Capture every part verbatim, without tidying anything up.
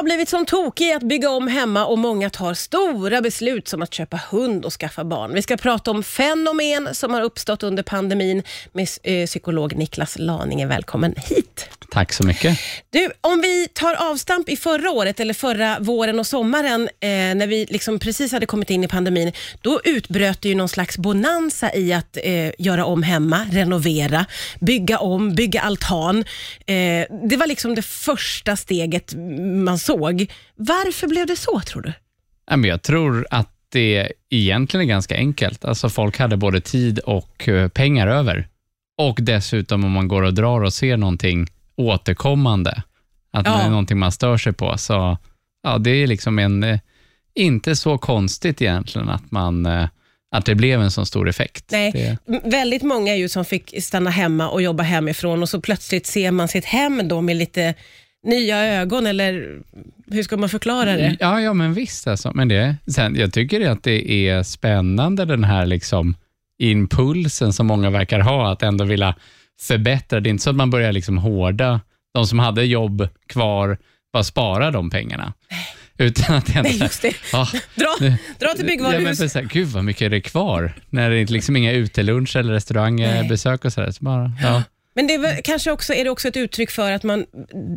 har blivit som tokig i att bygga om hemma och många tar stora beslut som att köpa hund och skaffa barn. Vi ska prata om fenomen som har uppstått under pandemin med psykolog Niklas Laninge. Välkommen hit. Tack så mycket. Du, om vi tar avstamp i förra året eller förra våren och sommaren eh, när vi liksom precis hade kommit in i pandemin, då utbröt det ju någon slags bonanza i att eh, göra om hemma, renovera, bygga om, bygga altan. Eh, det var liksom det första steget man såg. Varför blev det så, tror du? Jag tror att det egentligen är ganska enkelt. Alltså folk hade både tid och pengar över. Och dessutom om man går och drar och ser någonting återkommande, att ja. det är någonting man stör sig på, så ja, det är liksom en, inte så konstigt egentligen att man att det blev en sån stor effekt. Nej, det... väldigt många är ju som fick stanna hemma och jobba hemifrån, och så plötsligt ser man sitt hem då med lite nya ögon, eller hur ska man förklara det? Ja, ja men visst alltså. Men det, sen, jag tycker att det är spännande den här liksom impulsen som många verkar ha att ändå vilja förbättra. Det är inte så att man börjar liksom hårda. De som hade jobb kvar, bara spara de pengarna. Utan att ändå, nej, just det. Ja, dra, nu, dra till byggvaruhus. Ja, men, gud vad mycket är det kvar. När det är liksom inga utelunch eller restaurangbesök och sådär. Så bara, ja. Men det var, kanske också, är det också ett uttryck för att man,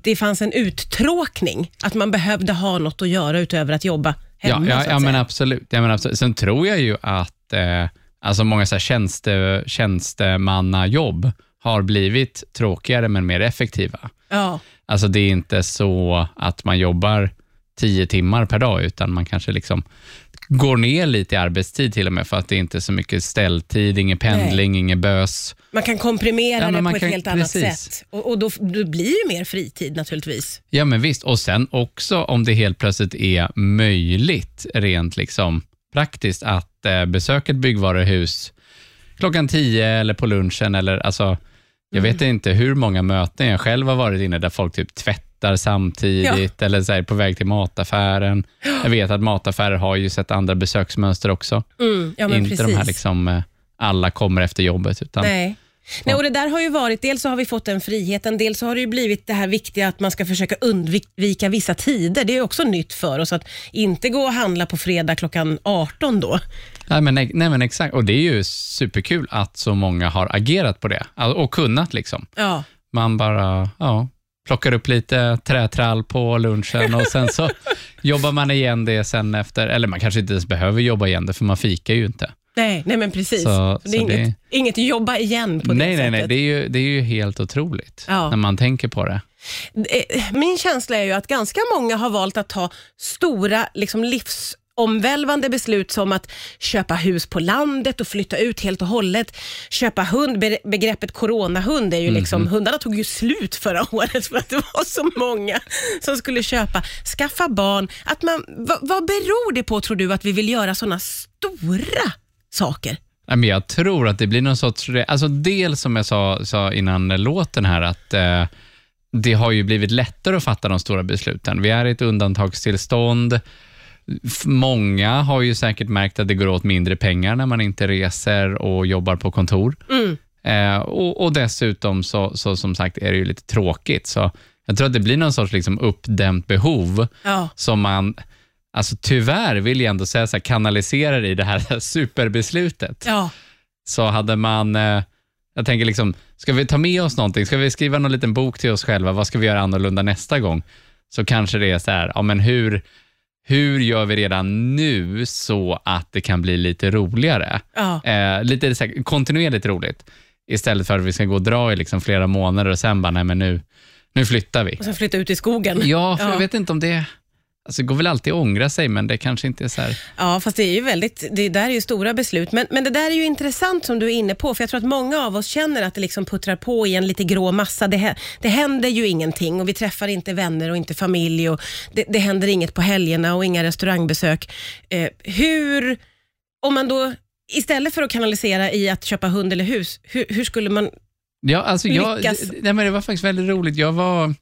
det fanns en uttråkning. Att man behövde ha något att göra utöver att jobba hemma. Ja, ja, ja, men, absolut, ja men absolut. Sen tror jag ju att eh, alltså många så här tjänste, tjänstemannajobb har blivit tråkigare men mer effektiva. Ja. Alltså det är inte så att man jobbar tio timmar per dag, utan man kanske liksom går ner lite i arbetstid till och med, för att det inte är så mycket ställtid, ingen pendling, nej, ingen bös. Man kan komprimera ja, det på ett kan, helt annat precis. sätt. Och, och då, då blir ju mer fritid naturligtvis. Ja men visst, och sen också om det helt plötsligt är möjligt rent liksom praktiskt att eh, besöka ett byggvaruhus klockan tio eller på lunchen eller alltså. Jag vet inte hur många möten jag själv har varit inne där folk typ tvättar samtidigt ja. eller så här på väg till mataffären. Jag vet att mataffärer har ju sett andra besöksmönster också. Mm, ja, men inte precis. De här liksom alla kommer efter jobbet. Utan, nej. Nej, och det där har ju varit, dels så har vi fått den friheten, dels så har det ju blivit det här viktiga att man ska försöka undvika vissa tider. Det är ju också nytt för oss att inte gå och handla på fredag klockan arton då. Nej men, nej, nej men exakt, och det är ju superkul att så många har agerat på det och kunnat liksom. Ja. Man bara, ja, plockar upp lite trätrall på lunchen och sen så jobbar man igen det sen efter, eller man kanske inte ens behöver jobba igen det för man fikar ju inte. Nej, nej men precis. Så, så det är så inget, det... inget jobba igen på det nej, sättet. Nej, nej, det är ju, det är ju helt otroligt ja. när man tänker på det. Min känsla är ju att ganska många har valt att ta stora liksom, livsomvälvande beslut som att köpa hus på landet och flytta ut helt och hållet. Köpa hund, begreppet coronahund är ju liksom, mm. hundarna tog ju slut förra året för att det var så många som skulle köpa. Skaffa barn. Att man, vad, vad beror det på tror du att vi vill göra sådana stora saker? Men jag tror att det blir någon sorts... Alltså dels som jag sa, sa innan låten här att eh, det har ju blivit lättare att fatta de stora besluten. Vi är i ett undantagstillstånd. Många har ju säkert märkt att det går åt mindre pengar när man inte reser och jobbar på kontor. Mm. Eh, och, och dessutom så, så som sagt är det ju lite tråkigt. Så jag tror att det blir någon sorts liksom, uppdämt behov ja. som man... Alltså tyvärr vill jag ändå säga så här, kanaliserar i det här superbeslutet. Ja. Så hade man, jag tänker liksom, ska vi ta med oss någonting? Ska vi skriva någon liten bok till oss själva? Vad ska vi göra annorlunda nästa gång? Så kanske det är så här, ja men hur, hur gör vi redan nu så att det kan bli lite roligare? Ja. Eh, lite så här, kontinuerligt roligt. Istället för att vi ska gå och dra i liksom flera månader och sen bara, nej men nu, nu flyttar vi. Och sen flytta ut i skogen. Ja, för ja. jag vet inte om det... Alltså det går väl alltid att ångra sig, men det kanske inte är så här... Ja, fast det är ju väldigt... Det där är ju stora beslut. Men, men det där är ju intressant som du är inne på. För jag tror att många av oss känner att det liksom puttrar på i en lite grå massa. Det, det händer ju ingenting. Och vi träffar inte vänner och inte familj. Och det, det händer inget på helgerna och inga restaurangbesök. Eh, hur... Om man då... Istället för att kanalisera i att köpa hund eller hus. Hur, hur skulle man ja, alltså lyckas? Jag, nej, men det var faktiskt väldigt roligt. Jag var...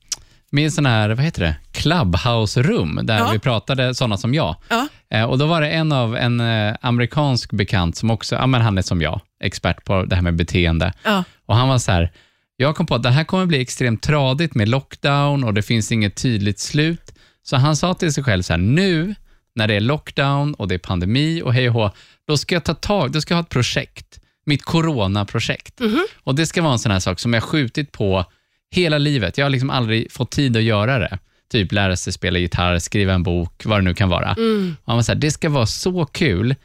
med sån här, vad heter det? Clubhouse-rum där ja. vi pratade sådana som jag. Ja. Eh, och då var det en av en eh, amerikansk bekant som också, ja men han är som jag, expert på det här med beteende. Ja. Och han var så här, jag kom på att det här kommer bli extremt tradigt med lockdown och det finns inget tydligt slut. Så han sa till sig själv så här, nu när det är lockdown och det är pandemi och hej och hå, då ska jag ta tag, då ska jag ha ett projekt. Mitt coronaprojekt. Mm-hmm. Och det ska vara en sån här sak som jag skjutit på hela livet. Jag har liksom aldrig fått tid att göra det. Typ lära sig spela gitarr, skriva en bok, vad det nu kan vara. Mm. Och man var så här, det ska vara så kul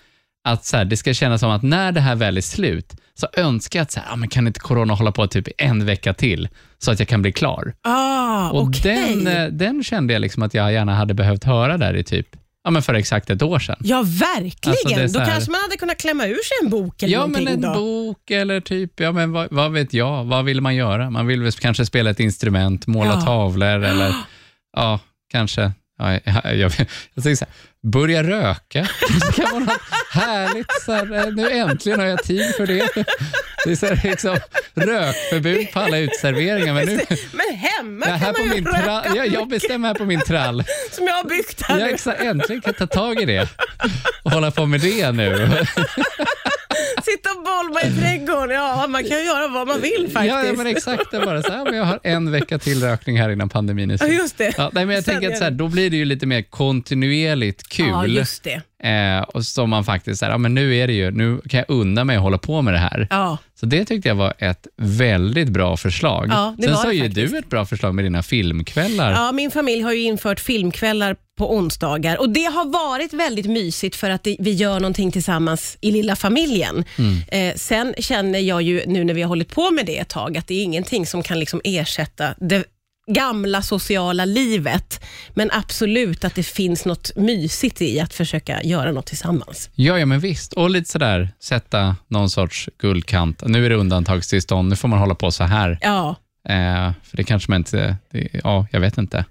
att så här, det ska kännas som att när det här väl är slut så önskar jag att så här, ah, men kan inte corona hålla på typ en vecka till så att jag kan bli klar. Ah, och okay. den, den kände jag liksom att jag gärna hade behövt höra där i typ ja, men för exakt ett år sedan. Ja, verkligen. Alltså, här... Då kanske man hade kunnat klämma ur sig en bok eller ja, någonting. Ja, men en då. bok eller typ, ja men vad, vad vet jag, vad vill man göra? Man vill väl kanske spela ett instrument, måla ja. tavlor eller ja, kanske. Ja, jag, jag, jag säger så här, börja röka. Det kan vara något härligt så här, nu äntligen har jag tid för det. Det är så här, liksom, rökförbud på alla utserveringar. Men, nu, men hemma kan här man på min trall, jag, jag bestämmer här på min trall som jag har byggt här. Jag exakt, äntligen kan ta tag i det och hålla på med det nu. Sitta och bolma i trädgården. Ja, man kan ju göra vad man vill faktiskt. Ja, ja men exakt. Det bara så här, men jag har en vecka till rökning här innan pandemin är slut. Ja, just det. Ja, nej, men jag Sen tänker att så här, då blir det ju lite mer kontinuerligt kul. Ja, just det. Eh, och som man faktiskt så här, ja men nu är det ju, nu kan jag unna mig att hålla på med det här. Ja. Så det tyckte jag var ett väldigt bra förslag. Ja, det Sen var så det faktiskt. Ju du ett bra förslag med dina filmkvällar. Ja, min familj har ju infört filmkvällar på onsdagar. Och det har varit väldigt mysigt för att det, vi gör någonting tillsammans i lilla familjen. Mm. Eh, sen känner jag ju nu när vi har hållit på med det ett tag att det är ingenting som kan liksom ersätta det gamla sociala livet. Men absolut att det finns något mysigt i att försöka göra något tillsammans. Ja, ja men visst. Och lite sådär sätta någon sorts guldkant. Nu är det undantagstillstånd. Nu får man hålla på så här. Ja. Eh, för det kanske man inte... Det, ja, jag vet inte.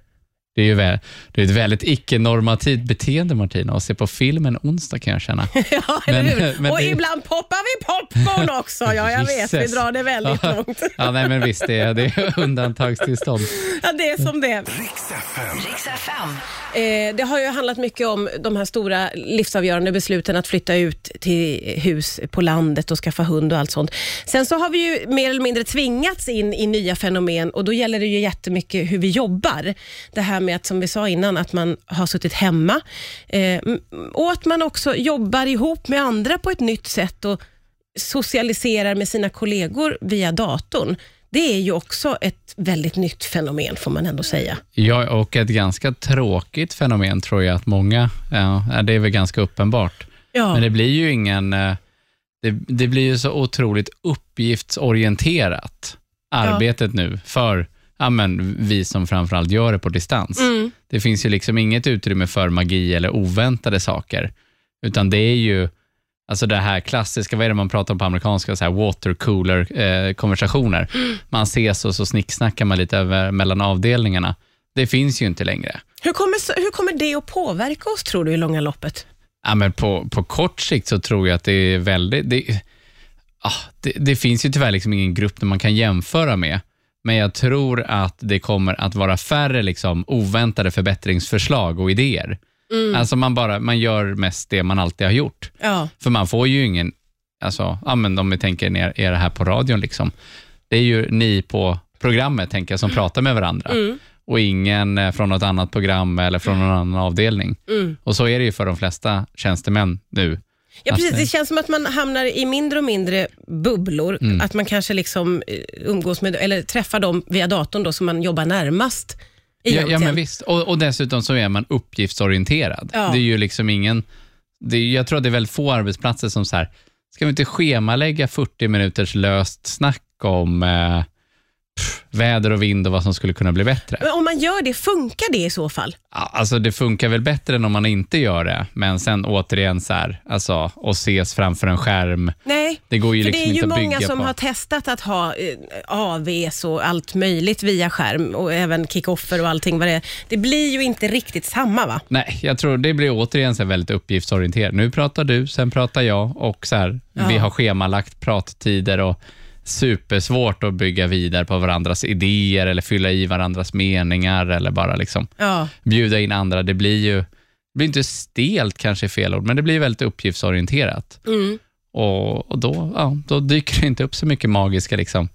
Det är ju väl, det är ett väldigt icke-normativt beteende, Martina, att se på filmen onsdag kan jag känna. Ja, men, men och det... ibland poppar vi popcorn också. Ja, jag vet, vi drar det väldigt ja. långt. Ja, nej, men visst, det är, det är undantagstillstånd. Ja, det är som det är. Riks F M. Riks F M. Eh, det har ju handlat mycket om de här stora livsavgörande besluten att flytta ut till hus på landet och skaffa hund och allt sånt. Sen så har vi ju mer eller mindre tvingats in i nya fenomen och då gäller det ju jättemycket hur vi jobbar. Det här med att, som vi sa innan, att man har suttit hemma eh, och att man också jobbar ihop med andra på ett nytt sätt och socialiserar med sina kollegor via datorn. Det är ju också ett väldigt nytt fenomen får man ändå säga. Ja, och ett ganska tråkigt fenomen tror jag att många, ja, det är väl ganska uppenbart. Ja. Men det blir ju ingen, det, det blir ju så otroligt uppgiftsorienterat arbetet ja. nu för ja, men vi som framförallt gör det på distans. Mm. Det finns ju liksom inget utrymme för magi eller oväntade saker. Utan det är ju, alltså det här klassiska, vad är det man pratar om på amerikanska, så här watercooler-konversationer. Eh, man ses och så snicksnackar man lite över, mellan avdelningarna. Det finns ju inte längre. Hur kommer, hur kommer det att påverka oss, tror du, i långa loppet? Ja, men på, på kort sikt så tror jag att det är väldigt... Det, ah, det, det finns ju tyvärr liksom ingen grupp där man kan jämföra med. Men jag tror att det kommer att vara färre liksom oväntade förbättringsförslag och idéer. Mm. Alltså man bara man gör mest det man alltid har gjort. Ja. För man får ju ingen, alltså, ja men om vi tänker ner er här på radion liksom. Det är ju ni på programmet tänker jag som mm. pratar med varandra. Mm. Och ingen från något annat program eller från någon annan avdelning. Mm. Och så är det ju för de flesta tjänstemän nu. Ja precis, det känns som att man hamnar i mindre och mindre bubblor, mm. att man kanske liksom umgås med eller träffar dem via datorn då som man jobbar närmast. Ja, ja men visst, och, och dessutom så är man uppgiftsorienterad. Ja. Det är ju liksom ingen, det är, jag tror att det är väldigt få arbetsplatser som så här, ska vi inte schemalägga fyrtio minuters löst snack om eh, pff, väder och vind och vad som skulle kunna bli bättre. Men om man gör det, funkar det i så fall? Alltså det funkar väl bättre än om man inte gör det. Men sen återigen så här, alltså, och ses framför en skärm. Nej, det går ju för liksom det är ju inte många som på. Har testat att ha eh, A Vs och allt möjligt via skärm. Och även kickoffer och allting vad det är. Det blir ju inte riktigt samma va? Nej, jag tror det blir återigen så här väldigt uppgiftsorienterat. Nu pratar du, sen pratar jag. Och så här, ja. vi har schemalagt prattider och supersvårt att bygga vidare på varandras idéer eller fylla i varandras meningar eller bara liksom ja. bjuda in andra. Det blir ju det blir inte stelt kanske fel ord, men det blir väldigt uppgiftsorienterat. Mm. Och, och då, ja, då dyker det inte upp så mycket magiska liksom.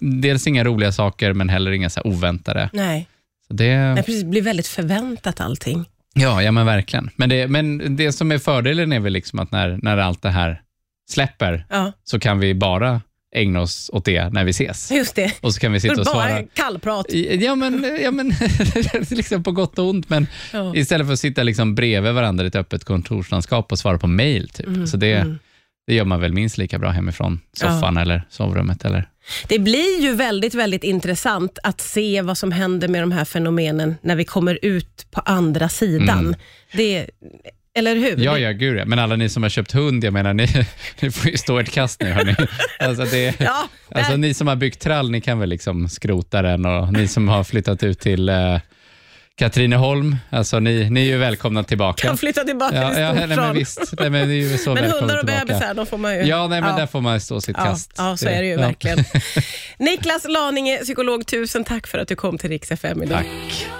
Dels inga roliga saker men heller inga så här oväntade. Nej. Det, det precis, blir väldigt förväntat allting. Ja, ja men verkligen. Men det, men det som är fördelen är väl liksom att när, när allt det här släpper, ja, så kan vi bara ägna oss åt det när vi ses. Just det. Och så kan vi sitta och svara. Bara kallprat. Ja, men, ja, men liksom på gott och ont. Men ja, istället för att sitta liksom bredvid varandra i ett öppet kontorslandskap och svara på mejl typ. Mm, så det, mm. det gör man väl minst lika bra hemifrån soffan, ja, eller sovrummet eller... Det blir ju väldigt, väldigt intressant att se vad som händer med de här fenomenen när vi kommer ut på andra sidan. Mm. Det, eller hur? Ja, ja, gud ja. Men alla ni som har köpt hund, jag menar, ni, ni får ju stå ett kast nu, hörni. Alltså, det, ja, alltså ni som har byggt trall, ni kan väl liksom skrota den, och ni som har flyttat ut till... Uh, Katrineholm, alltså ni, ni är ju välkomna tillbaka. Kan flytta tillbaka, ja, ja, nej, men visst, nej, men det är ju så. Men hundar och bebisar, de får man ju. Ja, nej, men ja, där får man stå sitt, ja, kast. Ja, så är det ju, ja, verkligen. Niklas Laninge, psykolog, tusen tack för att du kom till Riks F M idag. Tack.